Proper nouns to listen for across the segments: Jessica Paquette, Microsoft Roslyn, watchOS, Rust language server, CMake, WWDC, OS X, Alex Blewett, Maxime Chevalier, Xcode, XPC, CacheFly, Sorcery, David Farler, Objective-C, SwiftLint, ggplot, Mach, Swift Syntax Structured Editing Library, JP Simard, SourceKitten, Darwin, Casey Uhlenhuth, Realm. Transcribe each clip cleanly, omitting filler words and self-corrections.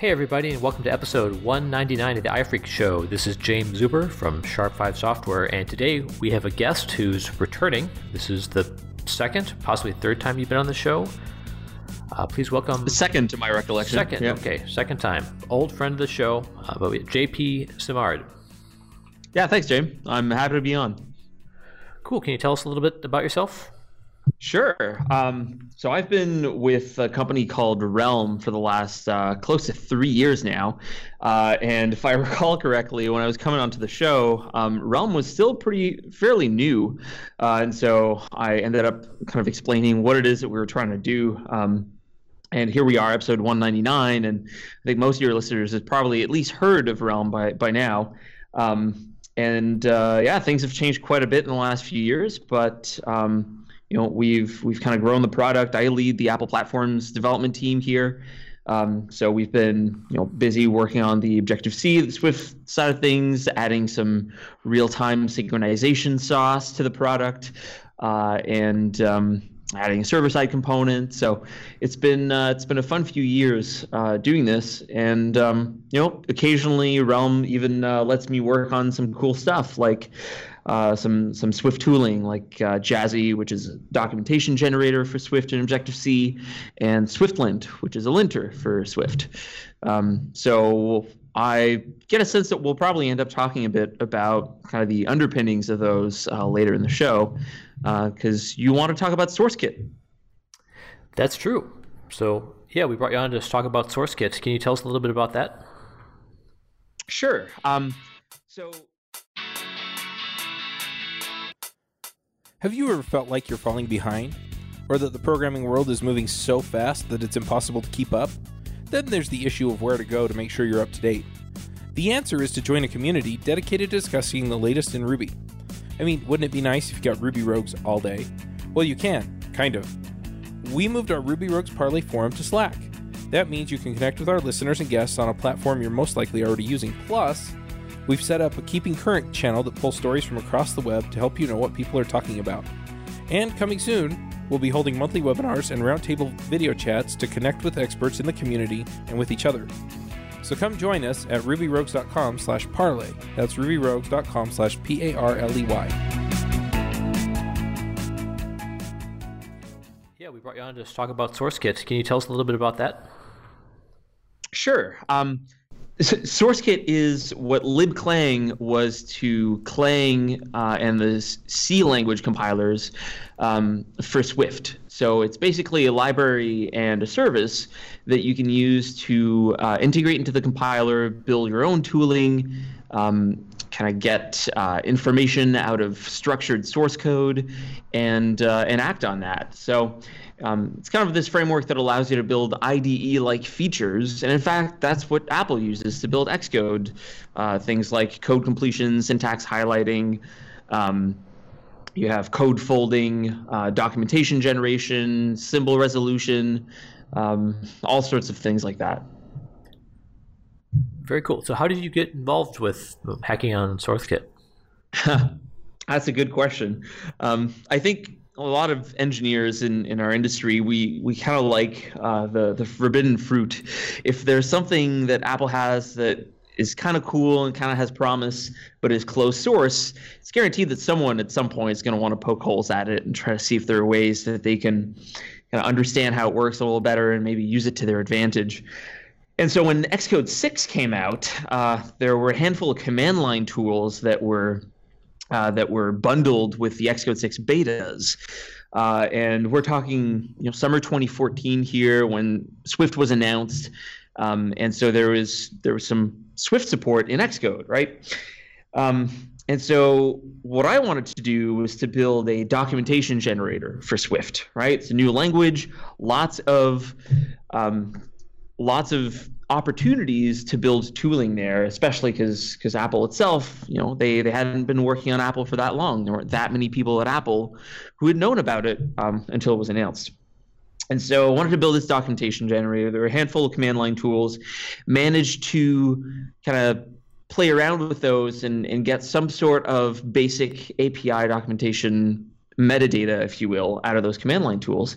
Hey everybody, and welcome to episode 199 of the iFreak Show. This is James Zuber from Sharp 5 Software, and today we have a guest who's returning. This is the second, possibly third time you've been on the show. Please welcome... The second, to my recollection. Second, yeah. Okay, second time. Old friend of the show, but JP Simard. Yeah, thanks, James. I'm happy to be on. Cool. Can you tell us a little bit about yourself? Sure. So I've been with a company called Realm for the last close to 3 years now. And if I recall correctly, when I was coming onto the show, Realm was still fairly new. And so I ended up kind of explaining what it is that we were trying to do. And here we are, episode 199. And I think most of your listeners have probably at least heard of Realm by now. And things have changed quite a bit in the last few years, but we've kind of grown the product. I lead the Apple Platforms development team here, so we've been busy working on the Objective-C, the Swift side of things, adding some real-time synchronization sauce to the product, and adding a server-side component. So it's been a fun few years doing this, and occasionally Realm even lets me work on some cool stuff like some Swift tooling like Jazzy, which is a documentation generator for Swift and Objective-C, and SwiftLint, which is a linter for Swift. So I get a sense that we'll probably end up talking a bit about kind of the underpinnings of those later in the show, because you want to talk about SourceKit. That's true. So yeah, we brought you on to talk about SourceKit. Can you tell us a little bit about that? Sure. Have you ever felt like you're falling behind? Or that the programming world is moving so fast that it's impossible to keep up? Then there's the issue of where to go to make sure you're up to date. The answer is to join a community dedicated to discussing the latest in Ruby. I mean, wouldn't it be nice if you got Ruby Rogues all day? Well, you can, kind of. We moved our Ruby Rogues Parlay forum to Slack. That means you can connect with our listeners and guests on a platform you're most likely already using. Plus, we've set up a Keeping Current channel that pulls stories from across the web to help you know what people are talking about. And coming soon, we'll be holding monthly webinars and roundtable video chats to connect with experts in the community and with each other. So come join us at rubyrogues.com/parlay. That's rubyrogues.com/PARLEY. Yeah, we brought you on to talk about SourceKit. Can you tell us a little bit about that? Sure. SourceKit is what libclang was to Clang and the C language compilers for Swift. So it's basically a library and a service that you can use to integrate into the compiler, build your own tooling, kind of get information out of structured source code, and act on that. So it's kind of this framework that allows you to build IDE-like features, and in fact, that's what Apple uses to build Xcode, things like code completion, syntax highlighting. You have code folding, documentation generation, symbol resolution, all sorts of things like that. Very cool. So how did you get involved with hacking on SourceKit? That's a good question. I think a lot of engineers in our industry, we kind of like the forbidden fruit. If there's something that Apple has that is kind of cool and kind of has promise, but is closed source, it's guaranteed that someone at some point is going to want to poke holes at it and try to see if there are ways that they can kind of understand how it works a little better and maybe use it to their advantage. And so when Xcode 6 came out, there were a handful of command line tools that were bundled with the Xcode 6 betas. And we're talking summer 2014 here when Swift was announced. And so there was some Swift support in Xcode, right? And so what I wanted to do was to build a documentation generator for Swift, right? It's a new language, lots of opportunities to build tooling there, especially because Apple itself, they hadn't been working on Apple for that long. There weren't that many people at Apple who had known about it until it was announced. And so I wanted to build this documentation generator. There were a handful of command line tools, managed to kind of play around with those and get some sort of basic API documentation metadata, if you will, out of those command line tools.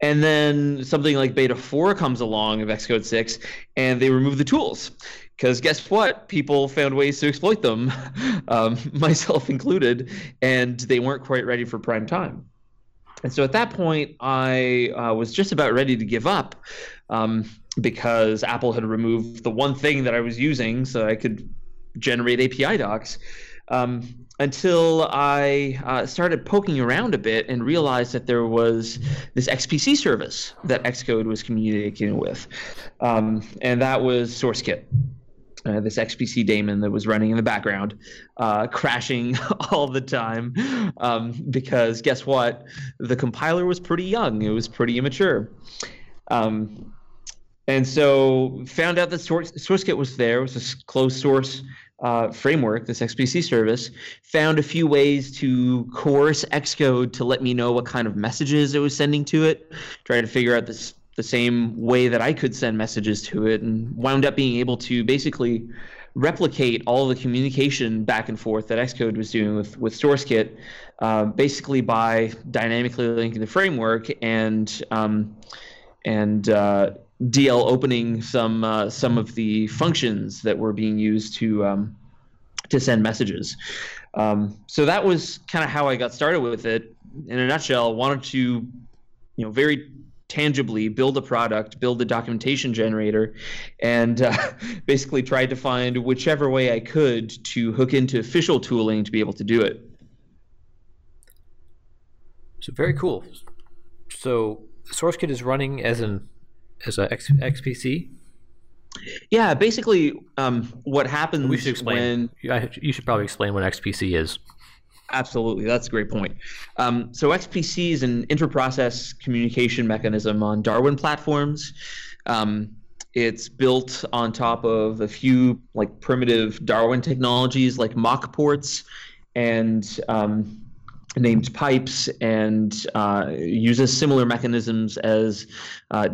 And then something like beta 4 comes along of Xcode 6, and they remove the tools. Because guess what? People found ways to exploit them, myself included, and they weren't quite ready for prime time. And so at that point, I was just about ready to give up because Apple had removed the one thing that I was using so I could generate API docs, until I started poking around a bit and realized that there was this XPC service that Xcode was communicating with, and that was SourceKit. This XPC daemon that was running in the background, crashing all the time, because guess what? The compiler was pretty young. It was pretty immature. And so found out that SourceKit was there. It was a closed source framework, this XPC service. Found a few ways to coerce Xcode to let me know what kind of messages it was sending to it. Trying to figure out this the same way that I could send messages to it, and wound up being able to basically replicate all the communication back and forth that Xcode was doing with SourceKit, basically by dynamically linking the framework and DL opening some of the functions that were being used to send messages. So that was kind of how I got started with it. In a nutshell, wanted to, very tangibly build a product, build a documentation generator, and basically tried to find whichever way I could to hook into official tooling to be able to do it. So very cool. So SourceKit is running as a XPC? Yeah, basically what happens you should probably explain what XPC is. Absolutely. That's a great point. So XPC is an interprocess communication mechanism on Darwin platforms. It's built on top of a few primitive Darwin technologies like Mach ports and named pipes, and uses similar mechanisms as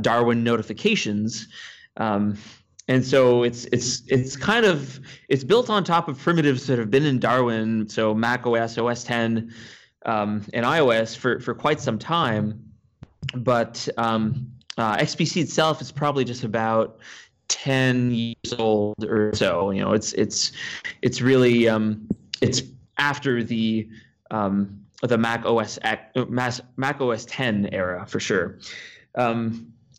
Darwin notifications. And so it's built on top of primitives that have been in Darwin, so macOS, OS X, and iOS for quite some time. But XPC itself is probably just about 10 years old or so. It's really it's after the macOS X era for sure.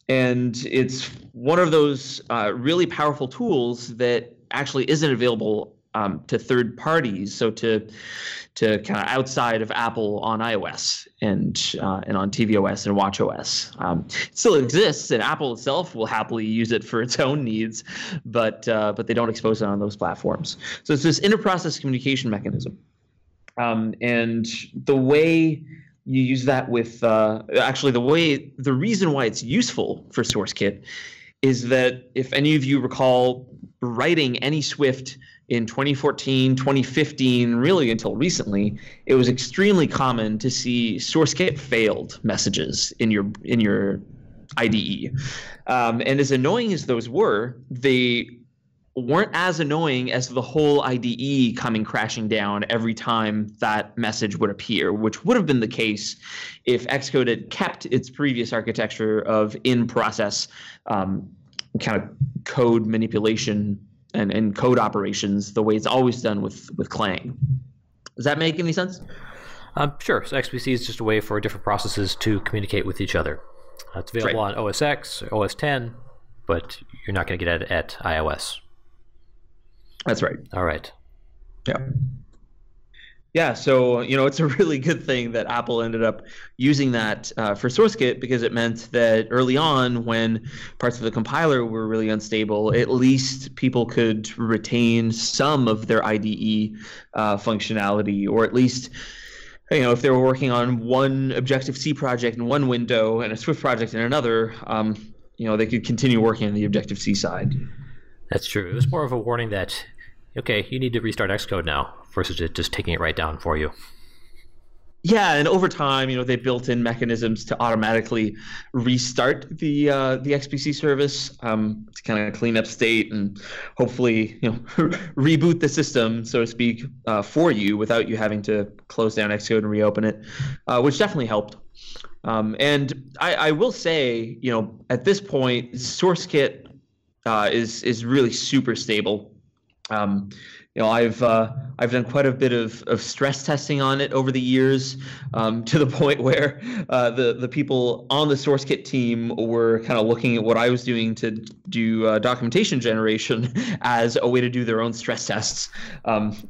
And it's one of those really powerful tools that actually isn't available to third parties, so to kind of outside of Apple on iOS and on tvOS and watchOS. It still exists, and Apple itself will happily use it for its own needs, but they don't expose it on those platforms. So it's this interprocess communication mechanism, and the way you use that with the reason why it's useful for SourceKit is that if any of you recall writing any Swift in 2014, 2015, really until recently, it was extremely common to see SourceKit failed messages in your IDE. And as annoying as those were, they weren't as annoying as the whole IDE coming crashing down every time that message would appear, which would have been the case if Xcode had kept its previous architecture of in-process kind of code manipulation and code operations the way it's always done with Clang. Does that make any sense? Sure. So XPC is just a way for different processes to communicate with each other. It's available on OS X, OS X, but you're not going to get it at iOS. That's right. All right. Yeah. Yeah. So, it's a really good thing that Apple ended up using that for SourceKit, because it meant that early on, when parts of the compiler were really unstable, at least people could retain some of their IDE functionality, or at least, if they were working on one Objective-C project in one window and a Swift project in another, they could continue working on the Objective-C side. That's true. It was more of a warning that, okay, you need to restart Xcode now, versus it just taking it right down for you. Yeah, and over time, you know, they built in mechanisms to automatically restart the XPC service to kind of clean up state and hopefully, you know, reboot the system, so to speak, for you without you having to close down Xcode and reopen it, which definitely helped. And I will say, you know, at this point, SourceKit is really super stable. You know, I've done quite a bit of stress testing on it over the years, to the point where the people on the SourceKit team were kind of looking at what I was doing to do documentation generation as a way to do their own stress tests,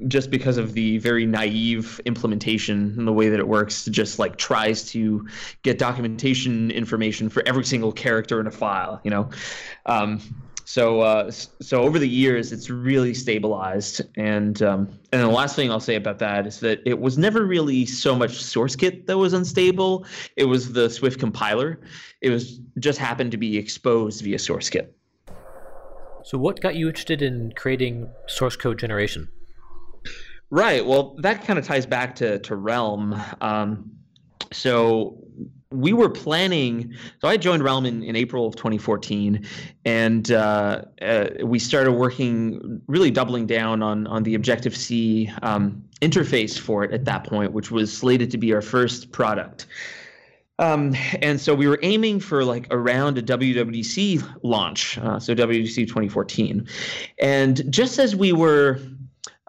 just because of the very naive implementation and the way that it works. Just like tries to get documentation information for every single character in a file, you know. So over the years, it's really stabilized. And the last thing I'll say about that is that it was never really so much SourceKit that was unstable. It was the Swift compiler. It was just happened to be exposed via SourceKit. So what got you interested in creating source code generation? Right. Well, that kind of ties back to Realm. So we were planning. So I joined Realm in April of 2014, and we started working, really doubling down on the Objective-C interface for it at that point, which was slated to be our first product. And so we were aiming for like around a WWDC launch, so WWDC 2014, and just as we were,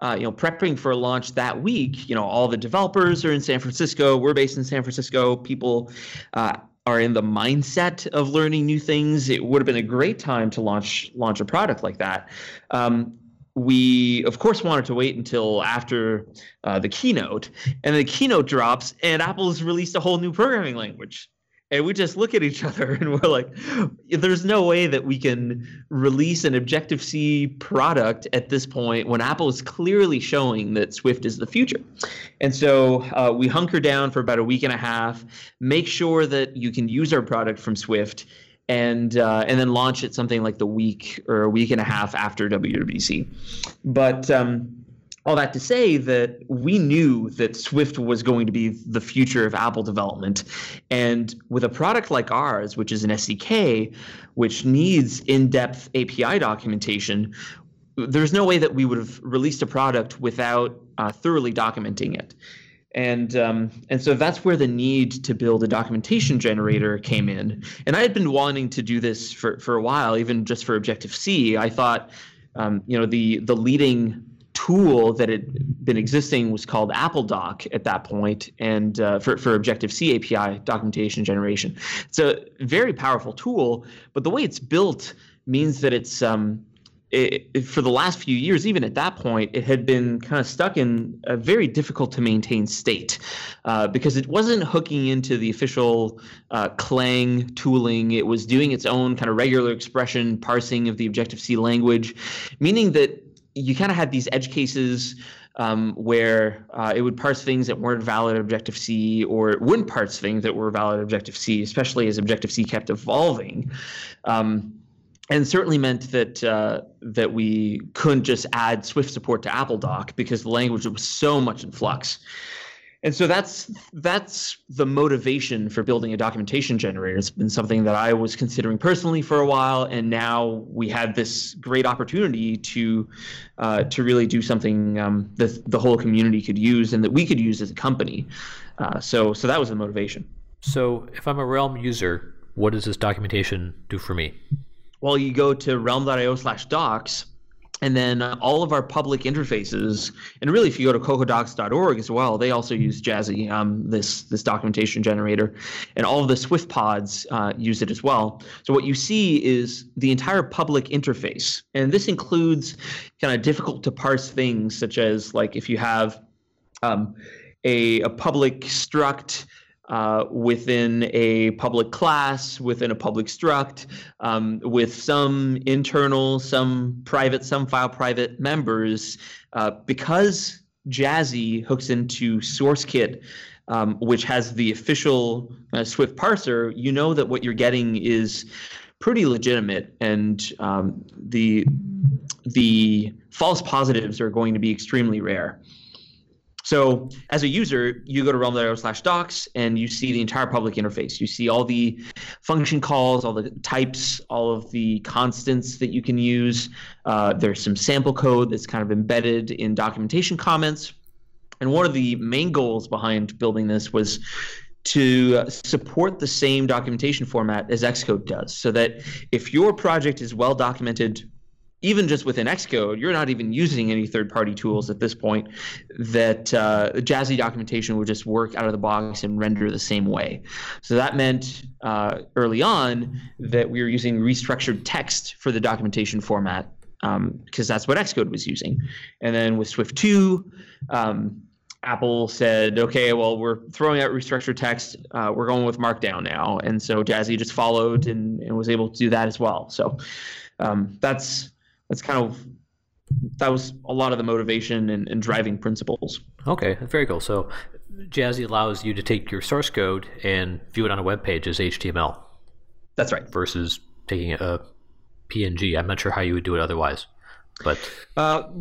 you know, prepping for a launch that week, you know, all the developers are in San Francisco. We're based in San Francisco. People are in the mindset of learning new things. It would have been a great time to launch a product like that. We, of course, wanted to wait until after the keynote. And the keynote drops, and Apple's released a whole new programming language. And we just look at each other and we're like, there's no way that we can release an Objective-C product at this point when Apple is clearly showing that Swift is the future. And so we hunker down for about a week and a half, make sure that you can use our product from Swift, and then launch it something like the week or a week and a half after WWDC. But all that to say that we knew that Swift was going to be the future of Apple development. And with a product like ours, which is an SDK, which needs in-depth API documentation, there's no way that we would have released a product without thoroughly documenting it. And so that's where the need to build a documentation generator came in. And I had been wanting to do this for a while, even just for Objective-C. I thought, you know, the leading tool that had been existing was called Apple Doc at that point, and for Objective-C API documentation generation. It's a very powerful tool, but the way it's built means that it's for the last few years, even at that point, it had been kind of stuck in a very difficult to maintain state because it wasn't hooking into the official Clang tooling. It was doing its own kind of regular expression parsing of the Objective-C language, meaning that you kind of had these edge cases where it would parse things that weren't valid Objective-C, or it wouldn't parse things that were valid Objective-C, especially as Objective-C kept evolving. And certainly meant that that we couldn't just add Swift support to AppleDoc because the language was so much in flux. And so that's the motivation for building a documentation generator. It's been something that I was considering personally for a while, and now we had this great opportunity to really do something that the whole community could use and that we could use as a company. So that was the motivation. So if I'm a Realm user, what does this documentation do for me? Well, you go to realm.io/docs. And then all of our public interfaces, and really if you go to CocoaDocs.org as well, they also use Jazzy, this documentation generator, and all of the Swift pods use it as well. So what you see is the entire public interface, and this includes kind of difficult to parse things, such as like if you have a public struct within a public class, within a public struct, with some internal, some private, some file private members, because Jazzy hooks into SourceKit, which has the official Swift parser. You know that what you're getting is pretty legitimate, and the false positives are going to be extremely rare. So as a user, you go to realm.io/docs and you see the entire public interface. You see all the function calls, all the types, all of the constants that you can use. There's some sample code that's kind of embedded in documentation comments. And one of the main goals behind building this was to support the same documentation format as Xcode does, so that if your project is well documented, even just within Xcode, you're not even using any third-party tools at this point, that Jazzy documentation would just work out of the box and render the same way. So that meant early on that we were using restructured text for the documentation format, because that's what Xcode was using. And then with Swift 2, Apple said, okay, well, we're throwing out restructured text. We're going with Markdown now. And so Jazzy just followed and was able to do that as well. So that was a lot of the motivation and driving principles. Okay, very cool. So Jazzy allows you to take your source code and view it on a web page as HTML. That's right. Versus taking a PNG. I'm not sure how you would do it otherwise. But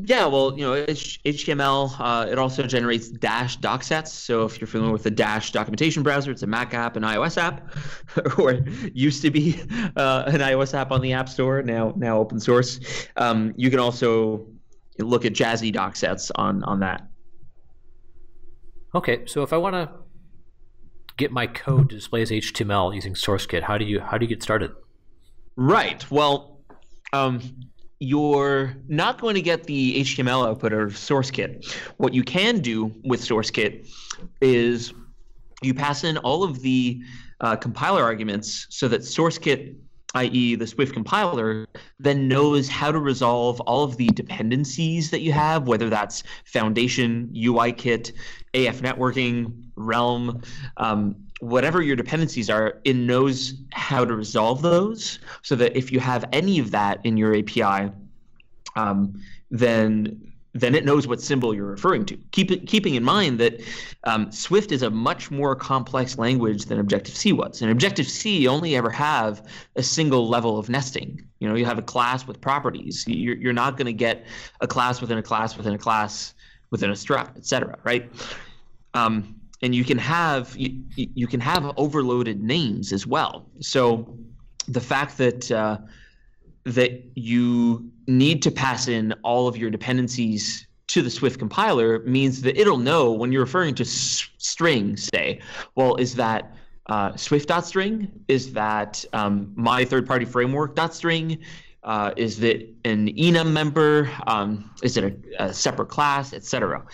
yeah, well, you know, HTML, it also generates dash doc sets. So if you're familiar with the dash documentation browser, it's a Mac app, an iOS app, or used to be an iOS app on the App Store, now open source. You can also look at Jazzy doc sets on that. Okay, so if I want to get my code to display as HTML using SourceKit, how do you get started? Right. Well, you're not going to get the HTML output of SourceKit. What you can do with SourceKit is you pass in all of the compiler arguments so that SourceKit, i.e. the Swift compiler, then knows how to resolve all of the dependencies that you have, whether that's Foundation, UIKit, AF networking, Realm, whatever your dependencies are, it knows how to resolve those, so that if you have any of that in your API, then it knows what symbol you're referring to. Keeping in mind that Swift is a much more complex language than Objective-C was. In Objective-C, you only ever have a single level of nesting. You know, you have a class with properties. You're not going to get a class within a class within a class within a struct, et cetera, right? And you can have overloaded names as well. So the fact that that you need to pass in all of your dependencies to the Swift compiler means that it'll know when you're referring to string, say, well, is that Swift.string? Is that my third-party framework.string? Is it an enum member? Is it a separate class, et cetera?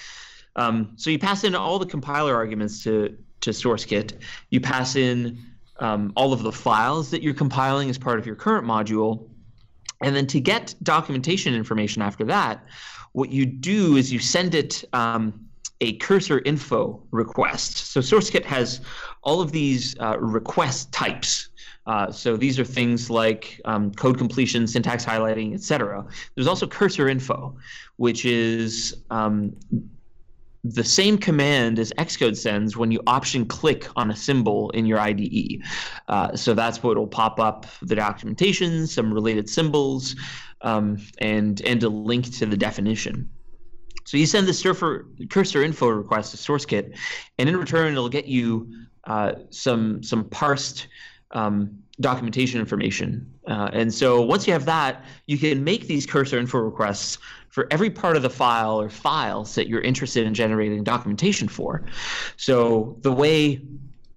So you pass in all the compiler arguments to SourceKit. You pass in all of the files that you're compiling as part of your current module. And then to get documentation information after that, what you do is you send it a cursor info request. So SourceKit has all of these request types. So these are things like code completion, syntax highlighting, et cetera. There's also cursor info, which is the same command as Xcode sends when you option click on a symbol in your IDE. So that's what will pop up: the documentation, some related symbols, and a link to the definition. So you send the cursor info request to SourceKit, and in return, it'll get you some parsed documentation information. And so once you have that, you can make these cursor info requests for every part of the file or files that you're interested in generating documentation for. So the way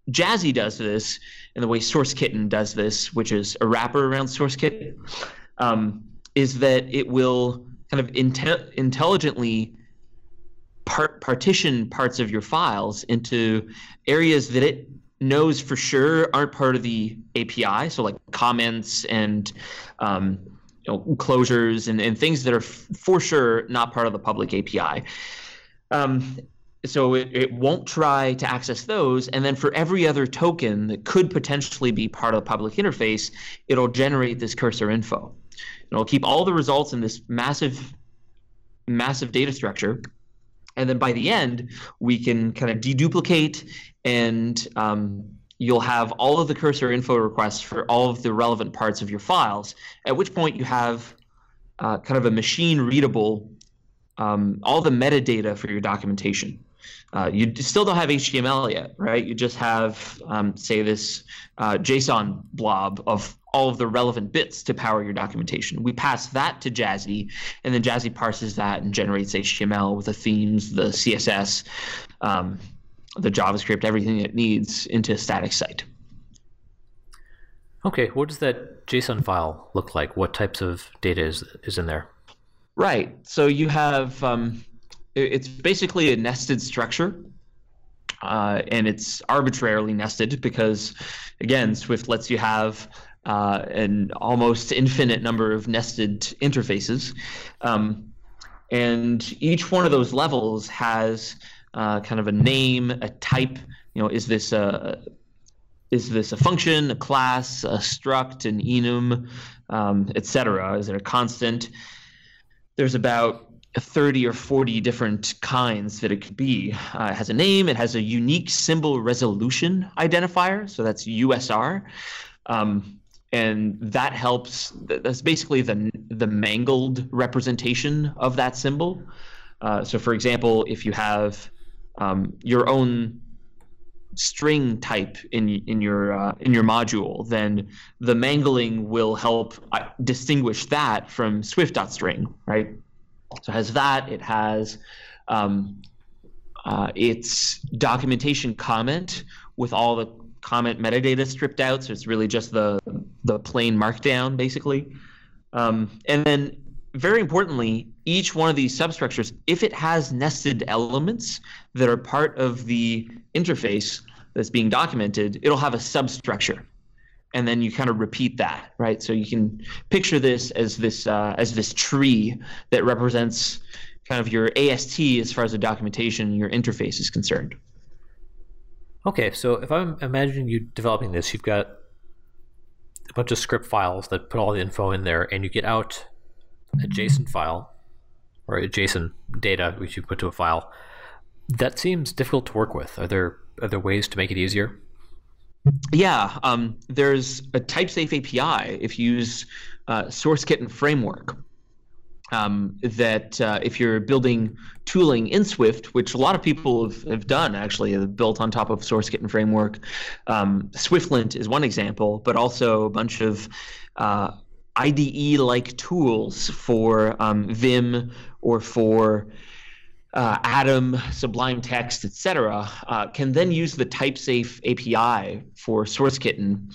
Jazzy does this and the way SourceKitten does this, which is a wrapper around SourceKit, is that it will kind of intelligently partition parts of your files into areas that it knows for sure aren't part of the API, so like comments and closures and things that are for sure not part of the public API. So it won't try to access those, and then for every other token that could potentially be part of the public interface, it'll generate this cursor info. It'll keep all the results in this massive data structure, and then by the end, we can kind of deduplicate, and you'll have all of the cursor info requests for all of the relevant parts of your files, at which point you have kind of a machine-readable, all the metadata for your documentation. You still don't have HTML yet, right? You just have, say, this JSON blob of all of the relevant bits to power your documentation. We pass that to Jazzy, and then Jazzy parses that and generates HTML with the themes, the CSS, the JavaScript, everything it needs into a static site. Okay, what does that JSON file look like? What types of data is in there? Right, so you have, it's basically a nested structure, and it's arbitrarily nested because, again, Swift lets you have an almost infinite number of nested interfaces. And each one of those levels has kind of a name, a type, you know, is this a function, a class, a struct, an enum, et cetera? Is it a constant? There's about 30 or 40 different kinds that it could be. It has a name. It has a unique symbol resolution identifier, so that's USR. And that helps. That's basically the mangled representation of that symbol. So, for example, if you have your own string type in your module, then the mangling will help distinguish that from Swift.string, right? So it has that. It has its documentation comment with all the comment metadata stripped out, so it's really just the plain markdown, basically. And then, very importantly, each one of these substructures, if it has nested elements that are part of the interface that's being documented, it'll have a substructure, and then you kind of repeat that, right? So you can picture this as this tree that represents kind of your AST as far as the documentation and your interface is concerned. Okay, so if I'm imagining you developing this, you've got a bunch of script files that put all the info in there, and you get out a JSON file or a JSON data which you put to a file. That seems difficult to work with. Are there ways to make it easier? Yeah, there's a type-safe API if you use SourceKitten framework. That if you're building tooling in Swift, which a lot of people have done actually, have built on top of SourceKitten framework. SwiftLint is one example, but also a bunch of IDE-like tools for Vim or for Atom, Sublime Text, etc., can then use the type-safe API for SourceKitten,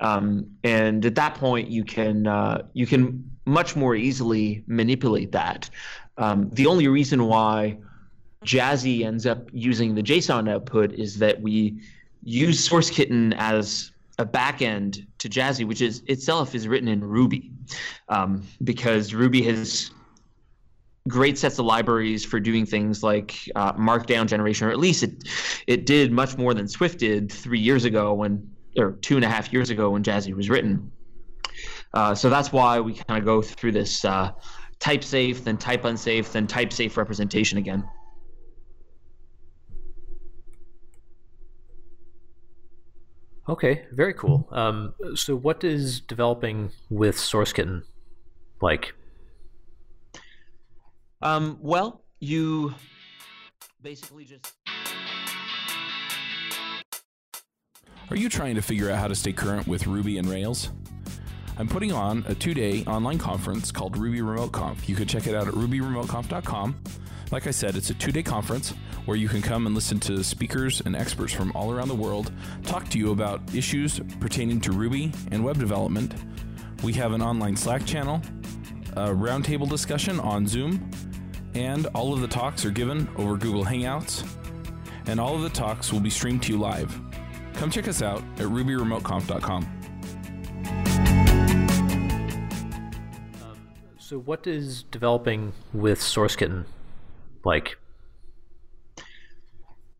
and at that point you can much more easily manipulate that. The only reason why Jazzy ends up using the JSON output is that we use SourceKitten as a backend to Jazzy, which is itself is written in Ruby, because Ruby has great sets of libraries for doing things like markdown generation, or at least it did much more than Swift did 3 years ago or 2.5 years ago when Jazzy was written. So that's why we kind of go through this type safe, then type unsafe, then type safe representation again. Okay, very cool. So what is developing with SourceKitten like? Well, you basically just... Are you trying to figure out how to stay current with Ruby and Rails? I'm putting on a 2-day online conference called Ruby Remote Conf. You can check it out at rubyremoteconf.com. Like I said, it's a 2-day conference where you can come and listen to speakers and experts from all around the world talk to you about issues pertaining to Ruby and web development. We have an online Slack channel, a roundtable discussion on Zoom, and all of the talks are given over Google Hangouts, and all of the talks will be streamed to you live. Come check us out at rubyremoteconf.com. So what is developing with SourceKitten like?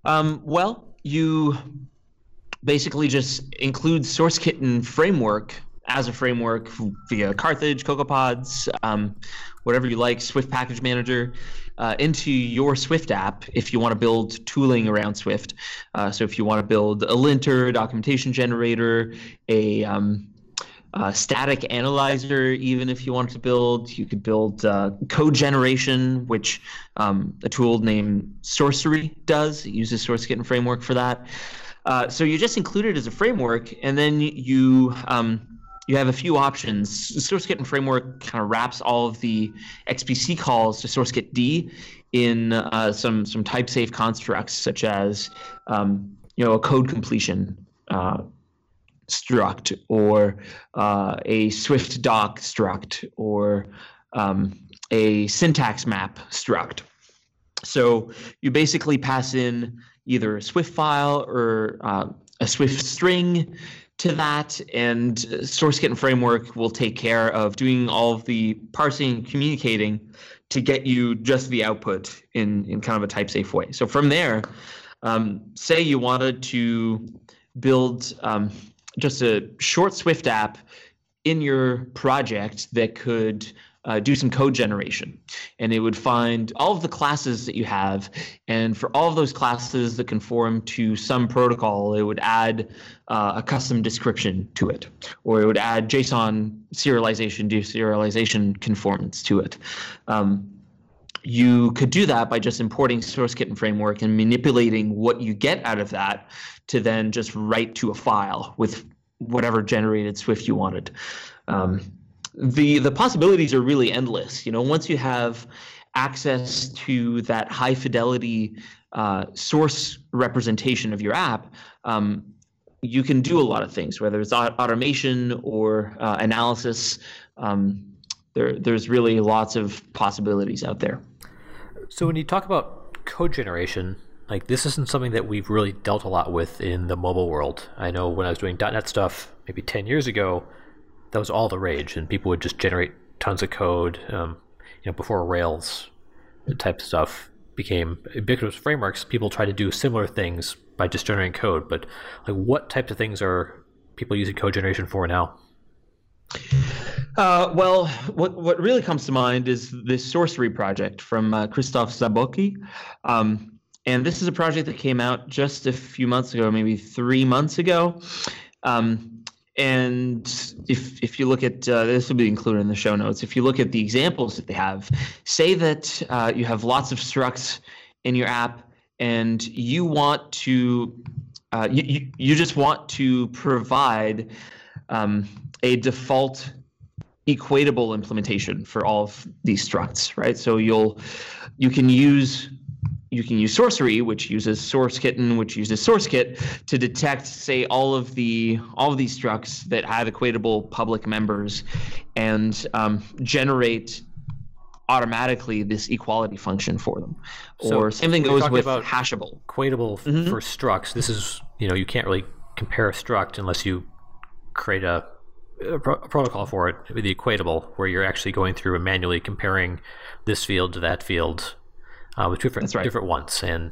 Well, you basically just include SourceKitten framework as a framework via Carthage, CocoaPods, whatever you like, Swift Package Manager, into your Swift app if you want to build tooling around Swift. So if you want to build a linter, a documentation generator, static analyzer, even if you wanted to build. You could build code generation, which a tool named Sorcery does. It uses SourceKitten framework for that. So you just include it as a framework, and then you have a few options. SourceKitten framework kind of wraps all of the XPC calls to SourceKitD in some type safe constructs, such as a code completion struct, or a Swift doc struct, or a syntax map struct. So you basically pass in either a Swift file or a Swift string to that, and SourceKitten framework will take care of doing all of the parsing and communicating to get you just the output in kind of a type safe way. So from there, say you wanted to build just a short Swift app in your project that could do some code generation, and it would find all of the classes that you have, and for all of those classes that conform to some protocol, it would add a custom description to it, or it would add JSON serialization, deserialization conformance to it. You could do that by just importing SourceKitten framework and manipulating what you get out of that to then just write to a file with whatever generated Swift you wanted. The possibilities are really endless. Once you have access to that high fidelity source representation of your app, you can do a lot of things, whether it's automation or analysis. There's really lots of possibilities out there. So when you talk about code generation, like, this isn't something that we've really dealt a lot with in the mobile world. I know when I was doing .NET stuff maybe 10 years ago, that was all the rage, and people would just generate tons of code. Before Rails type stuff became ubiquitous frameworks, people try to do similar things by just generating code. But like, what types of things are people using code generation for now? Well, what really comes to mind is this Sorcery project from Christoph Zaboki. And this is a project that came out just a few months ago, maybe 3 months ago. And if you look at, this will be included in the show notes, if you look at the examples that they have, say that you have lots of structs in your app, and you want to, you just want to provide a default equatable implementation for all of these structs, right? So you can use Sorcery, which uses SourceKitten, which uses SourceKit, to detect, say, all of these structs that have equatable public members, and generate automatically this equality function for them. So, or same thing goes with hashable. Equatable for structs. This is, you can't really compare a struct unless you create a protocol for it, the equatable, where you're actually going through and manually comparing this field to that field. With different ones, and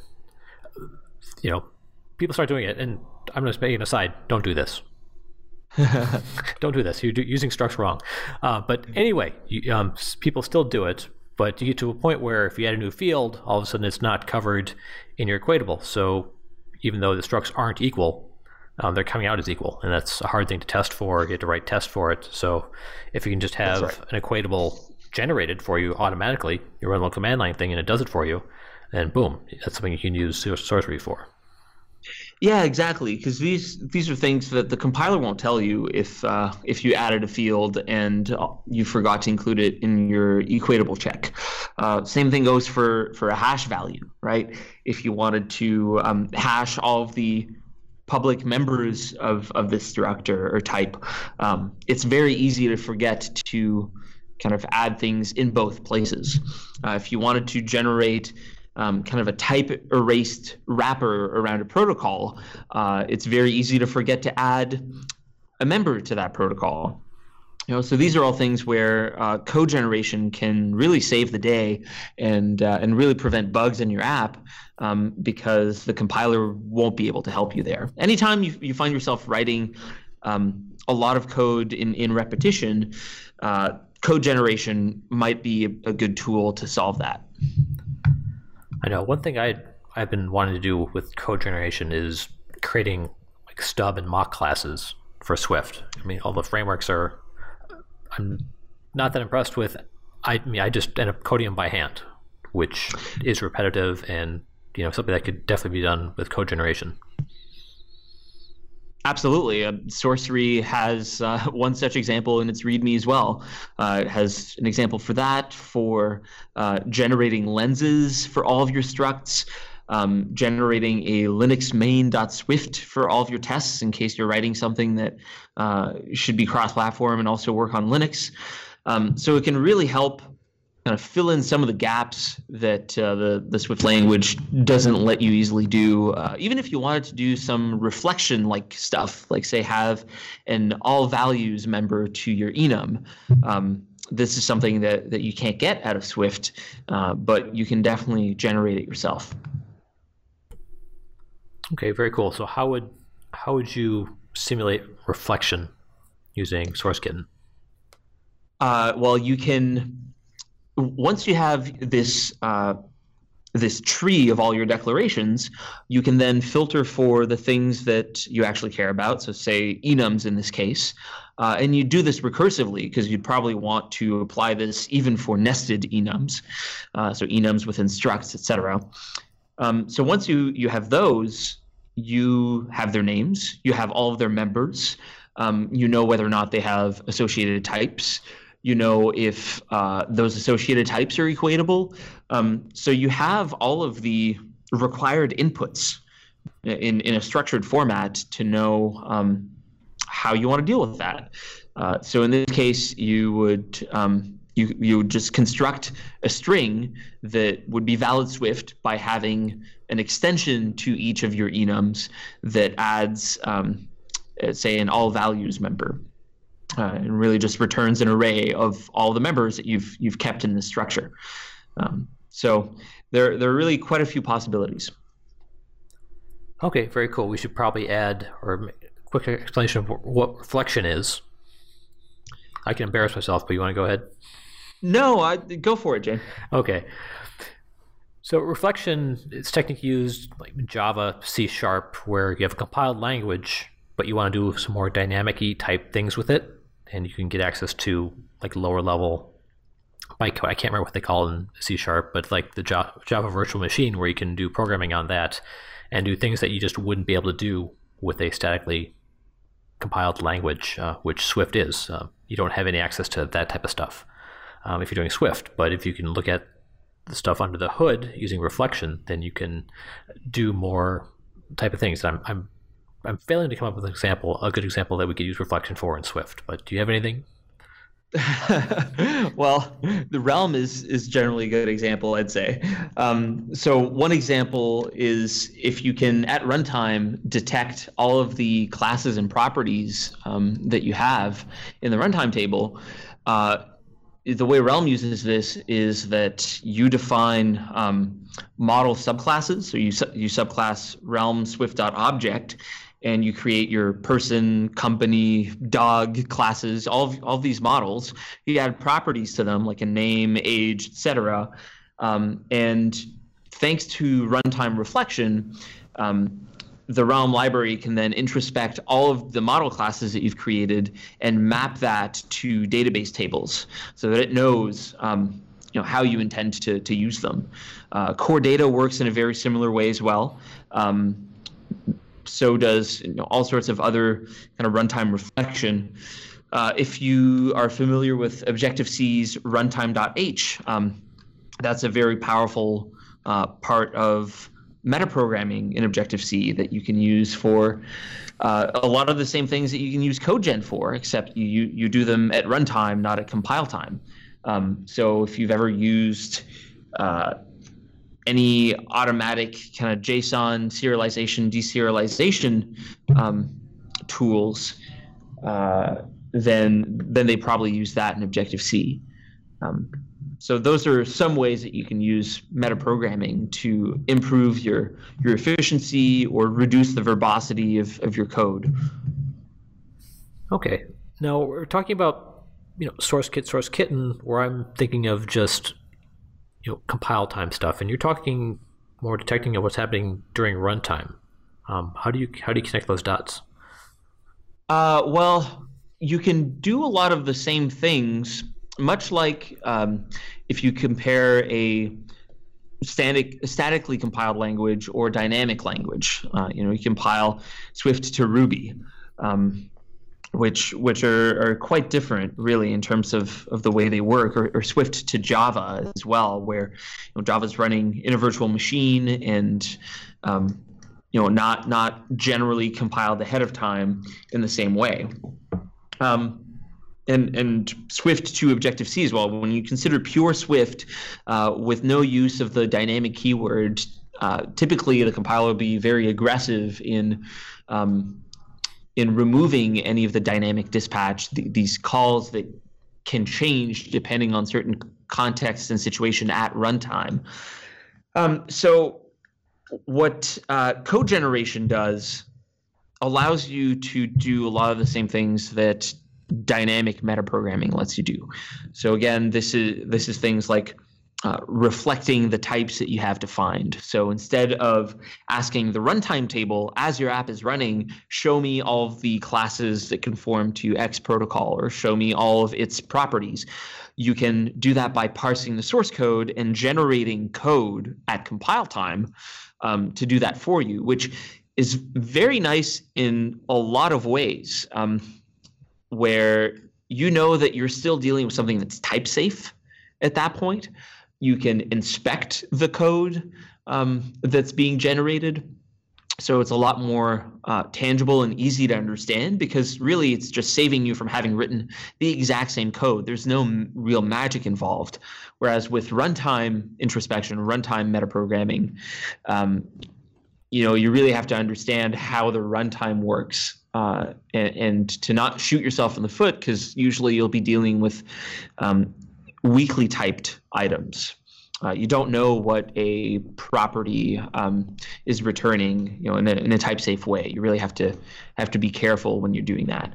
people start doing it. And I'm just making an aside: don't do this. Don't do this. You're using structs wrong. But anyway, people still do it. But you get to a point where if you add a new field, all of a sudden it's not covered in your equatable. So even though the structs aren't equal, they're coming out as equal, and that's a hard thing to test for. You have to write tests for it. So if you can just have an equatable generated for you automatically, you run a little command line thing and it does it for you, and boom, that's something you can use Sorcery for. Yeah, exactly, because these are things that the compiler won't tell you if you added a field and you forgot to include it in your equatable check. Same thing goes for a hash value, right? If you wanted to hash all of the public members of this struct or type, it's very easy to forget to kind of add things in both places. If you wanted to generate kind of a type erased wrapper around a protocol, it's very easy to forget to add a member to that protocol. So these are all things where code generation can really save the day and really prevent bugs in your app because the compiler won't be able to help you there. Anytime you find yourself writing a lot of code in repetition, code generation might be a good tool to solve that. I know one thing I've been wanting to do with code generation is creating like stub and mock classes for Swift. I mean, all the frameworks are, I'm not that impressed with. I mean, I just end up coding them by hand, which is repetitive and, you know, something that could definitely be done with code generation. Absolutely. Sorcery has one such example in its README as well. It has an example for that, for generating lenses for all of your structs, generating a Linux main.swift for all of your tests in case you're writing something that should be cross-platform and also work on Linux. So it can really help kind of fill in some of the gaps that the Swift language doesn't let you easily do, even if you wanted to do some reflection like stuff, like say have an all values member to your enum. This is something that you can't get out of Swift, but you can definitely generate it yourself. Okay, very cool. So how would you simulate reflection using SourceKitten? Well, you can, once you have this this tree of all your declarations, you can then filter for the things that you actually care about. So say enums in this case, and you do this recursively because you'd probably want to apply this even for nested enums, so enums within structs, etc. So once you have those, you have their names, you have all of their members, you know whether or not they have associated types. You know if those associated types are equatable. So you have all of the required inputs in a structured format to know how you want to deal with that. So in this case, you would you would just construct a string that would be valid Swift by having an extension to each of your enums that adds, say, an all values member. And really just returns an array of all the members that you've kept in this structure. So there are really quite a few possibilities. Okay, very cool. We should probably add or quick explanation of what reflection is. I can embarrass myself, but you want to go ahead? No, go for it, Jay. Okay. So reflection is technically used like Java, C#, where you have a compiled language, but you want to do some more dynamic-y type things with it. And you can get access to like lower level, like, I can't remember what they call it in C#, but like the Java virtual machine where you can do programming on that and do things that you just wouldn't be able to do with a statically compiled language, which Swift is. You don't have any access to that type of stuff if you're doing Swift. But if you can look at the stuff under the hood using reflection, then you can do more type of things. I'm failing to come up with a good example that we could use reflection for in Swift, but do you have anything? Well, the Realm is generally a good example, I'd say. So one example is if you can, at runtime, detect all of the classes and properties that you have in the runtime table. The way Realm uses this is that you define model subclasses. So you subclass Realm Swift.object, and you create your person, company, dog classes, all of these models. You add properties to them like a name, age, etc. And thanks to runtime reflection, the Realm library can then introspect all of the model classes that you've created and map that to database tables so that it knows how you intend to use them. Core data works in a very similar way as well. So does all sorts of other kind of runtime reflection. If you are familiar with Objective-C's runtime.h, that's a very powerful part of metaprogramming in Objective-C that you can use for a lot of the same things that you can use CodeGen for, except you do them at runtime, not at compile time. So if you've ever used any automatic kind of JSON serialization, deserialization tools, then they probably use that in Objective-C. So those are some ways that you can use metaprogramming to improve your efficiency or reduce the verbosity of your code. Okay. Now we're talking about SourceKit, SourceKitten, where I'm thinking of just compile time stuff, and you're talking more detecting of what's happening during runtime. How do you connect those dots? Well, you can do a lot of the same things, much like if you compare a statically compiled language or dynamic language. You know, you compile Swift to Ruby, which are quite different, really, in terms of the way they work, or Swift to Java as well, where Java's running in a virtual machine and not generally compiled ahead of time in the same way. And Swift to Objective-C as well. When you consider pure Swift with no use of the dynamic keyword, typically the compiler will be very aggressive in removing any of the dynamic dispatch, these calls that can change depending on certain context and situation at runtime. So what code generation does allows you to do a lot of the same things that dynamic metaprogramming lets you do. So again, this is things like reflecting the types that you have defined. So instead of asking the runtime table as your app is running, show me all of the classes that conform to X protocol, or show me all of its properties, you can do that by parsing the source code and generating code at compile time to do that for you, which is very nice in a lot of ways. Where you know that you're still dealing with something that's type safe at that point. You can inspect the code that's being generated. So it's a lot more tangible and easy to understand, because really it's just saving you from having written the exact same code. There's no real magic involved. Whereas with runtime introspection, runtime metaprogramming, you really have to understand how the runtime works. And to not shoot yourself in the foot, because usually you'll be dealing with weakly typed items. You don't know what a property is returning, in a type safe way. You really have to be careful when you're doing that.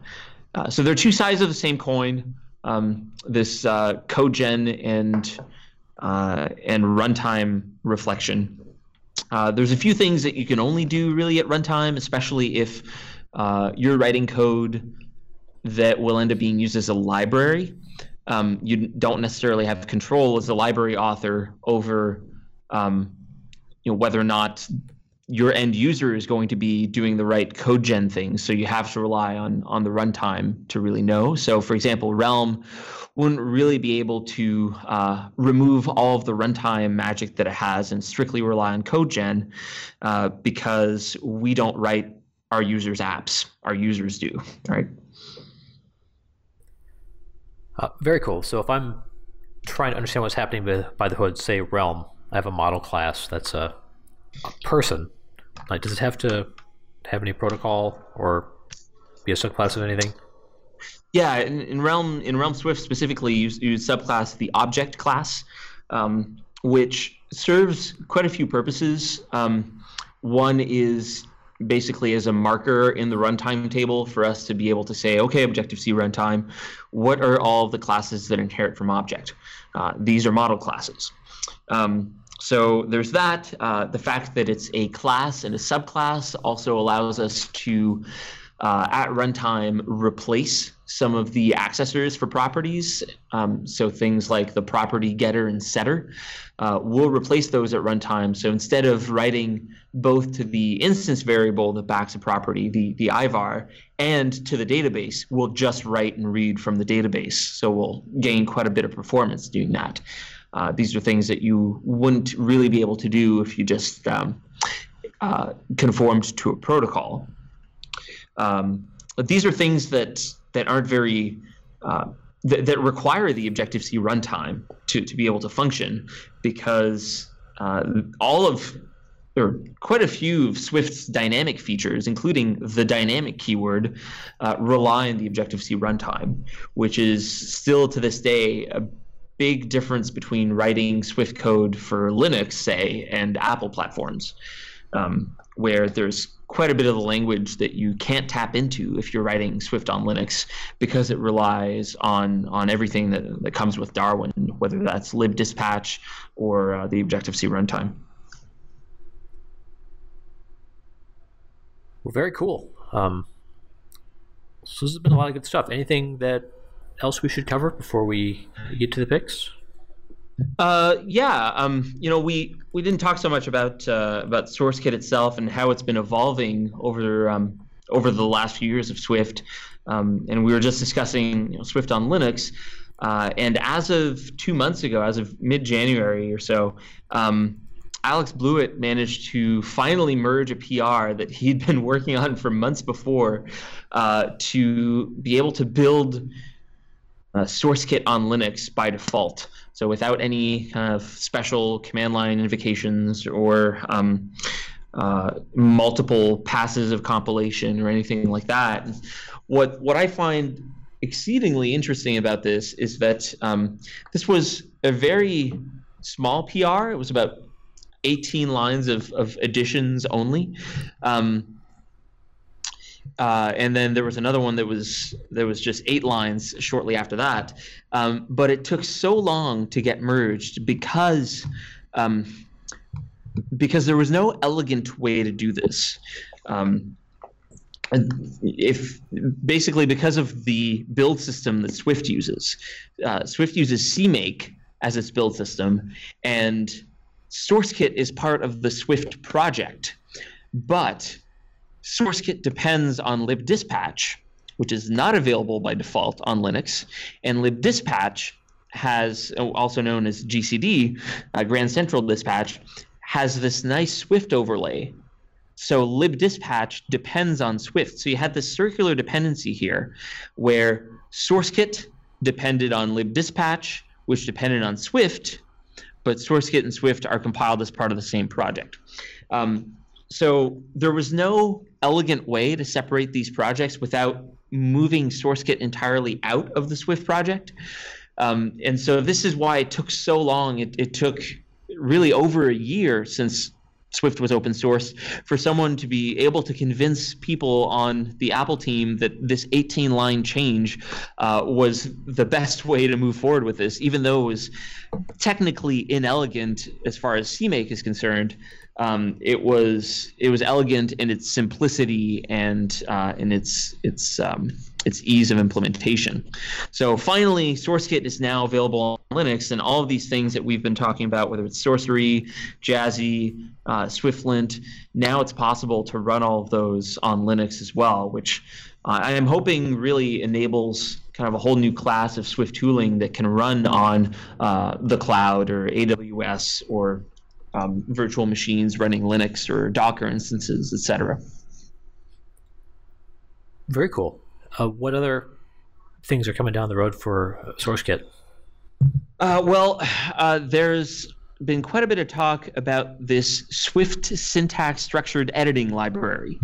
So they're two sides of the same coin. This code gen and runtime reflection. There's a few things that you can only do really at runtime, especially if you're writing code that will end up being used as a library. You don't necessarily have control as a library author over whether or not your end user is going to be doing the right code gen things. So you have to rely on the runtime to really know. So for example, Realm wouldn't really be able to remove all of the runtime magic that it has and strictly rely on code gen because we don't write our users' apps. Our users do, right? Very cool. So if I'm trying to understand what's happening by the hood, say Realm, I have a model class that's a person. Like, does it have to have any protocol or be a subclass of anything? Yeah, in Realm Swift specifically, you subclass the object class, which serves quite a few purposes. One is basically as a marker in the runtime table for us to be able to say, okay, Objective-C runtime, what are all the classes that inherit from object? These are model classes. So there's that. The fact that it's a class and a subclass also allows us to, at runtime, replace some of the accessors for properties. So things like the property getter and setter, we'll replace those at runtime. So instead of writing both to the instance variable that backs a property, the IVAR, and to the database, we'll just write and read from the database. So we'll gain quite a bit of performance doing that. These are things that you wouldn't really be able to do if you just conformed to a protocol. But these are things that aren't very that require the Objective-C runtime to be able to function, because quite a few of Swift's dynamic features, including the dynamic keyword, rely on the Objective-C runtime, which is still to this day a big difference between writing Swift code for Linux, say, and Apple platforms, where there's quite a bit of the language that you can't tap into if you're writing Swift on Linux, because it relies on everything that comes with Darwin, whether that's libdispatch or the Objective-C runtime. Well, very cool. So this has been a lot of good stuff. Anything that else we should cover before we get to the picks? You know, we didn't talk so much about SourceKit itself and how it's been evolving over the last few years of Swift. And we were just discussing, you know, Swift on Linux. And as of 2 months ago, as of mid-January or so, Alex Blewett managed to finally merge a PR that he'd been working on for months before to be able to build SourceKit on Linux by default. So without any kind of special command line invocations or multiple passes of compilation or anything like that. What I find exceedingly interesting about this is that this was a very small PR. It was about 18 lines of additions only. And then there was another one that was just 8 lines shortly after that. But it took so long to get merged because there was no elegant way to do this. Because of the build system that Swift uses. Swift uses CMake as its build system, and SourceKit is part of the Swift project, but SourceKit depends on libdispatch, which is not available by default on Linux, and libdispatch, has also known as GCD, Grand Central Dispatch, has this nice Swift overlay. So libdispatch depends on Swift. So you had this circular dependency here where SourceKit depended on libdispatch, which depended on Swift, but SourceKit and Swift are compiled as part of the same project. So there was no elegant way to separate these projects without moving SourceKit entirely out of the Swift project. And so this is why it took so long. It took really over a year since Swift was open source for someone to be able to convince people on the Apple team that this 18-line change was the best way to move forward with this, even though it was technically inelegant as far as CMake is concerned. It was elegant in its simplicity and in its ease of implementation. So finally, SourceKit is now available on Linux, and all of these things that we've been talking about, whether it's Sorcery, Jazzy, SwiftLint, now it's possible to run all of those on Linux as well, which I am hoping really enables kind of a whole new class of Swift tooling that can run on the cloud or AWS or virtual machines running Linux or Docker instances, etc. Very cool. What other things are coming down the road for SourceKit? There's been quite a bit of talk about this Swift syntax structured editing library,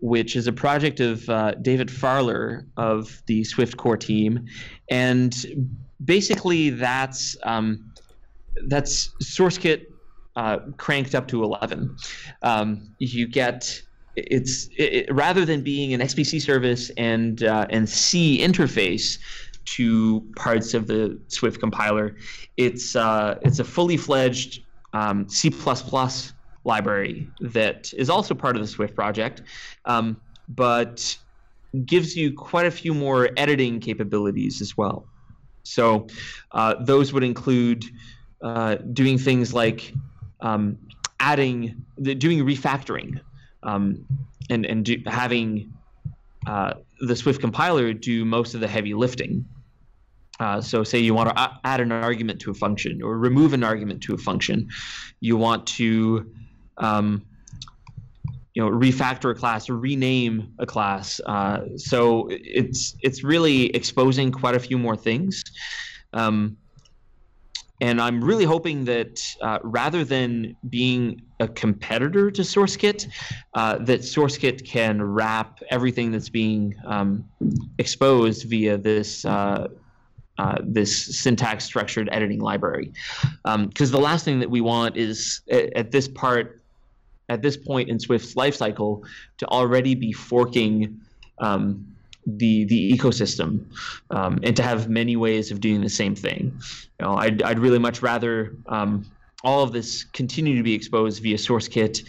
which is a project of David Farler of the Swift core team, and basically that's SourceKit cranked up to 11. Rather than being an XPC service and C interface to parts of the Swift compiler, it's a fully fledged C++ library that is also part of the Swift project, but gives you quite a few more editing capabilities as well. So those would include doing things like doing refactoring, and having the Swift compiler do most of the heavy lifting. So say you want to add an argument to a function or remove an argument to a function, you want to refactor a class or rename a class. So it's really exposing quite a few more things. And I'm really hoping that rather than being a competitor to SourceKit, that SourceKit can wrap everything that's being exposed via this this syntax structured editing library. Because the last thing that we want is at this point in Swift's lifecycle to already be forking the ecosystem, and to have many ways of doing the same thing. I'd really much rather all of this continue to be exposed via SourceKit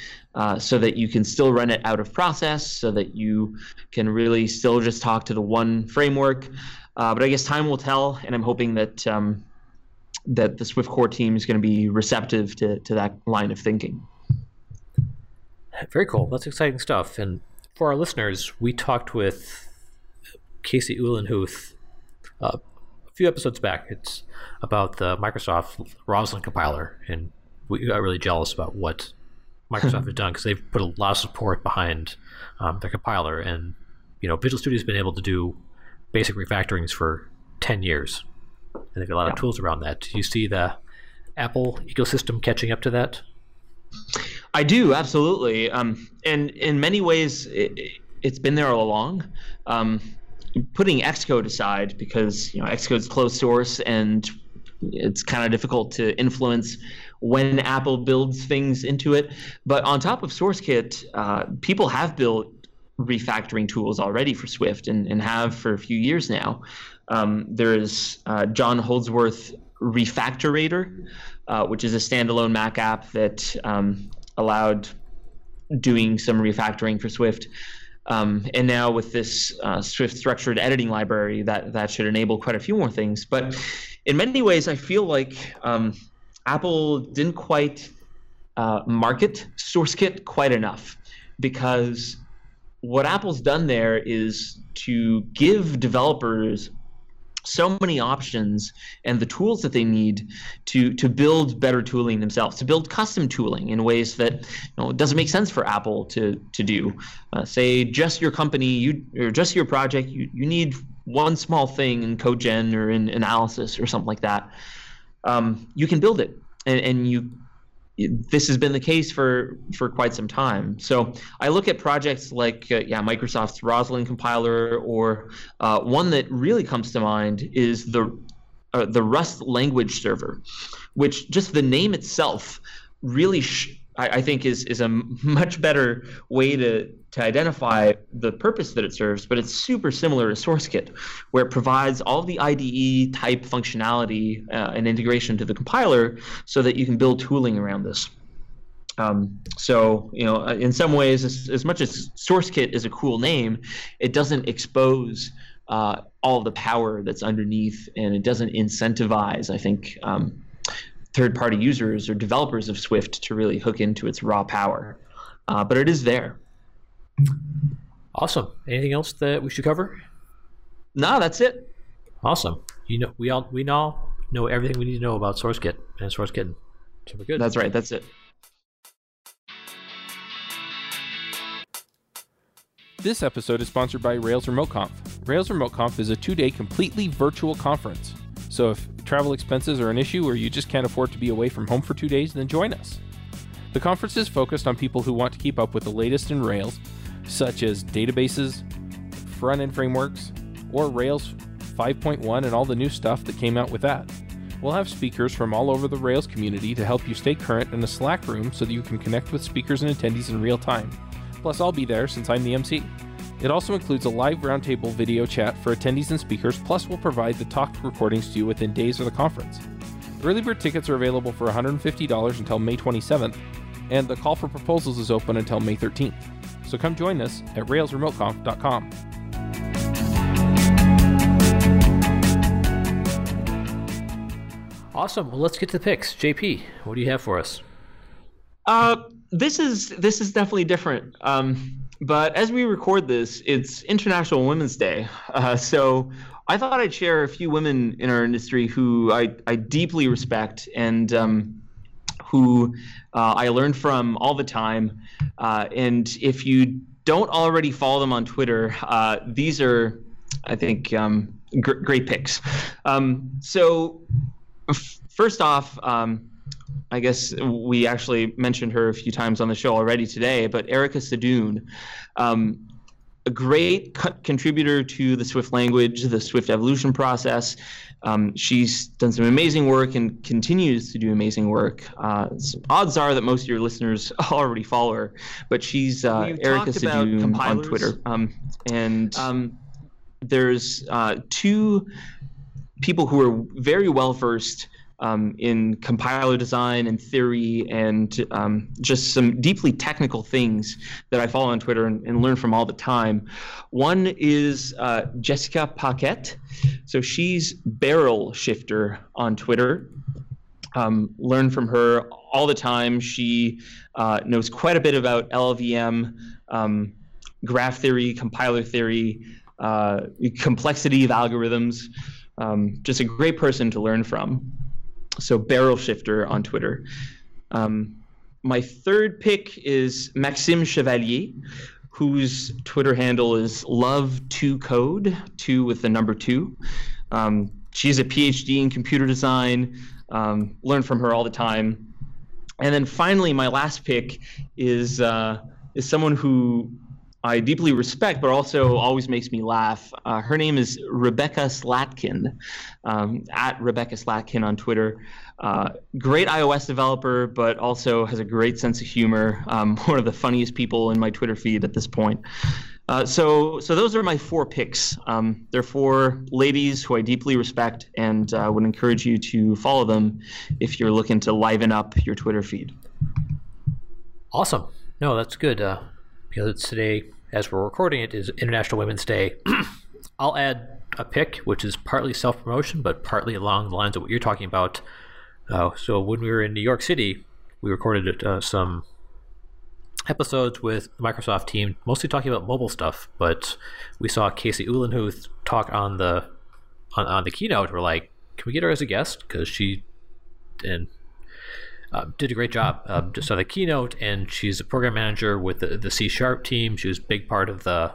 so that you can still run it out of process, so that you can really still just talk to the one framework. But I guess time will tell, and I'm hoping that that the Swift core team is going to be receptive to that line of thinking. Very cool. That's exciting stuff. And for our listeners, we talked with Casey Uhlenhuth a few episodes back. It's about the Microsoft Roslyn compiler, and we got really jealous about what Microsoft has done, because they've put a lot of support behind their compiler. And you know, Visual Studio's been able to do basic refactorings for 10 years. And they've got a lot of tools around that. Do you see the Apple ecosystem catching up to that? I do, absolutely. And in many ways, it's been there all along. Putting Xcode aside, because you know Xcode's closed source and it's kind of difficult to influence when Apple builds things into it. But on top of SourceKit, people have built refactoring tools already for Swift and have for a few years now. There is John Holdsworth Refactorator, which is a standalone Mac app that allowed doing some refactoring for Swift. And now with this Swift structured editing library, that should enable quite a few more things. But in many ways, I feel like Apple didn't quite market SourceKit quite enough, because what Apple's done there is to give developers so many options and the tools that they need to build better tooling themselves, to build custom tooling in ways that, you know, it doesn't make sense for Apple to do. Say just your company, or just your project, you need one small thing in code gen or in analysis or something like that. You can build it, and you. This has been the case for quite some time. So I look at projects like Microsoft's Roslyn compiler, or one that really comes to mind is the Rust language server, which just the name itself really I think is a much better way to identify the purpose that it serves. But it's super similar to SourceKit, where it provides all the IDE type functionality and integration to the compiler so that you can build tooling around this. So you know, in some ways, as much as SourceKit is a cool name, it doesn't expose all the power that's underneath, and it doesn't incentivize, I think, third-party users or developers of Swift to really hook into its raw power. But it is there. Awesome. Anything else that we should cover? No, that's it. Awesome. You know, we now know everything we need to know about SourceKit and SourceKitten. So we're good. That's right. That's it. This episode is sponsored by Rails Remote Conf. Rails Remote Conf is a 2-day completely virtual conference. So if travel expenses are an issue, or you just can't afford to be away from home for 2 days, then join us. The conference is focused on people who want to keep up with the latest in Rails, such as databases, front-end frameworks, or Rails 5.1 and all the new stuff that came out with that. We'll have speakers from all over the Rails community to help you stay current in a Slack room so that you can connect with speakers and attendees in real time. Plus, I'll be there since I'm the MC. It also includes a live roundtable video chat for attendees and speakers, plus we'll provide the talk recordings to you within days of the conference. Early bird tickets are available for $150 until May 27th, and the call for proposals is open until May 13th. So come join us at railsremoteconf.com. Awesome. Well, let's get to the picks. JP, what do you have for us? This is definitely different. But as we record this, it's International Women's Day. So I thought I'd share a few women in our industry who I deeply respect, and who I learn from all the time. And if you don't already follow them on Twitter, these are, I think, great picks. So first off, I guess we actually mentioned her a few times on the show already today, but Erica Sadun, a great contributor to the Swift language, the Swift evolution process. She's done some amazing work and continues to do amazing work. Odds are that most of your listeners already follow her, but she's Erica Sadun on Twitter. There's two people who are very well-versed in compiler design and theory and just some deeply technical things that I follow on Twitter and learn from all the time. One is Jessica Paquette. So she's Barrel Shifter on Twitter. Learn from her all the time. She knows quite a bit about LLVM, graph theory, compiler theory, complexity of algorithms. Just a great person to learn from. So Barrel Shifter on Twitter. My third pick is Maxime Chevalier, whose Twitter handle is love2code, 2 with the number 2. She's a PhD in computer design. Learn from her all the time. And then finally, my last pick is someone who I deeply respect, but also always makes me laugh. Her name is Rebecca Slatkin, at Rebecca Slatkin on Twitter. Great iOS developer, but also has a great sense of humor. One of the funniest people in my Twitter feed at this point. So those are my four picks. They're four ladies who I deeply respect, and would encourage you to follow them if you're looking to liven up your Twitter feed. Awesome. No, that's good. Because it's today, as we're recording it, is International Women's Day. I'll add a pick, which is partly self-promotion, but partly along the lines of what you're talking about. So when we were in New York City, we recorded some episodes with the Microsoft team, mostly talking about mobile stuff, but we saw Casey Uhlenhuth talk on the keynote. We're like, can we get her as a guest? Because she did a great job just on the keynote, and she's a program manager with the C# team. She was a big part of the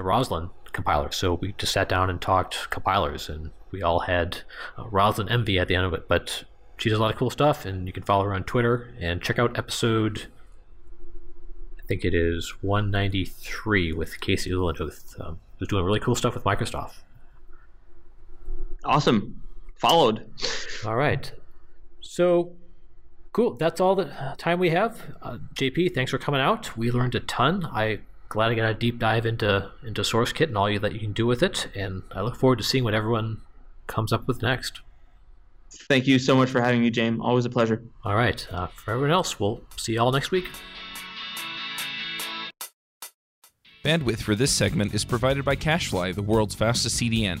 Roslyn compiler. So we just sat down and talked compilers, and we all had Roslyn envy at the end of it. But she does a lot of cool stuff, and you can follow her on Twitter and check out episode, I think it is 193, with Casey Uhlenhuth, who's doing really cool stuff with Microsoft. Awesome. Followed. All right. So cool. That's all the time we have. JP, thanks for coming out. We learned a ton. I'm glad I got a deep dive into SourceKit and all that you can do with it. And I look forward to seeing what everyone comes up with next. Thank you so much for having me, James. Always a pleasure. All right. For everyone else, we'll see you all next week. Bandwidth for this segment is provided by CacheFly, the world's fastest CDN.